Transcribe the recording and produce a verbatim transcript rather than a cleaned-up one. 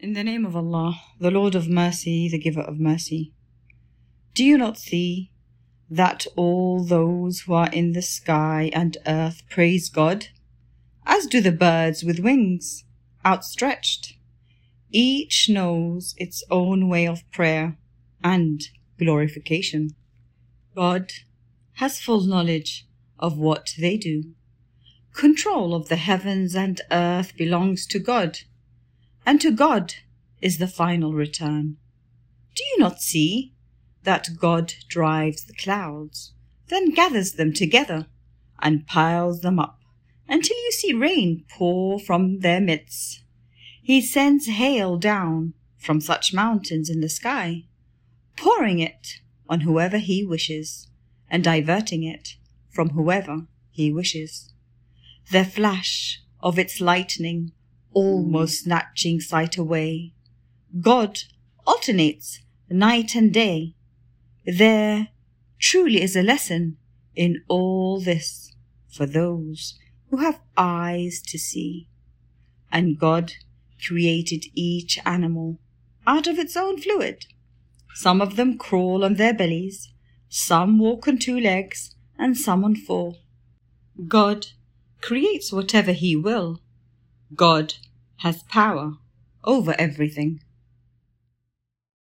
In the name of Allah, the Lord of Mercy, the Giver of Mercy. Do you not see that all those who are in the sky and earth praise God, as do the birds with wings outstretched? Each knows its own way of prayer and glorification. God has full knowledge of what they do. Control of the heavens and earth belongs to God, and to God is the final return. Do you not see that God drives the clouds, then gathers them together and piles them up until you see rain pour from their midst? He sends hail down from such mountains in the sky, pouring it on whoever he wishes and diverting it from whoever he wishes. The flash of its lightning almost snatching sight away. God alternates night and day. There truly is a lesson in all this for those who have eyes to see. And God created each animal out of its own fluid. Some of them crawl on their bellies, some walk on two legs, and some on four. God creates whatever he will. God has power over everything.